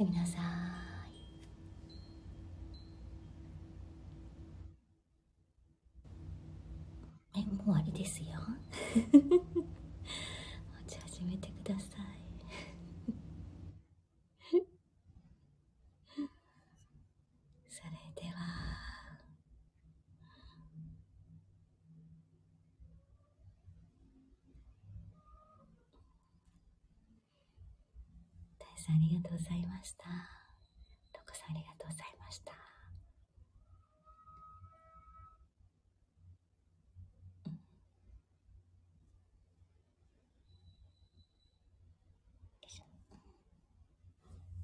すみなさい。もう終わりですよ。落ち始めてください。それでは大さん、ありがとうございました。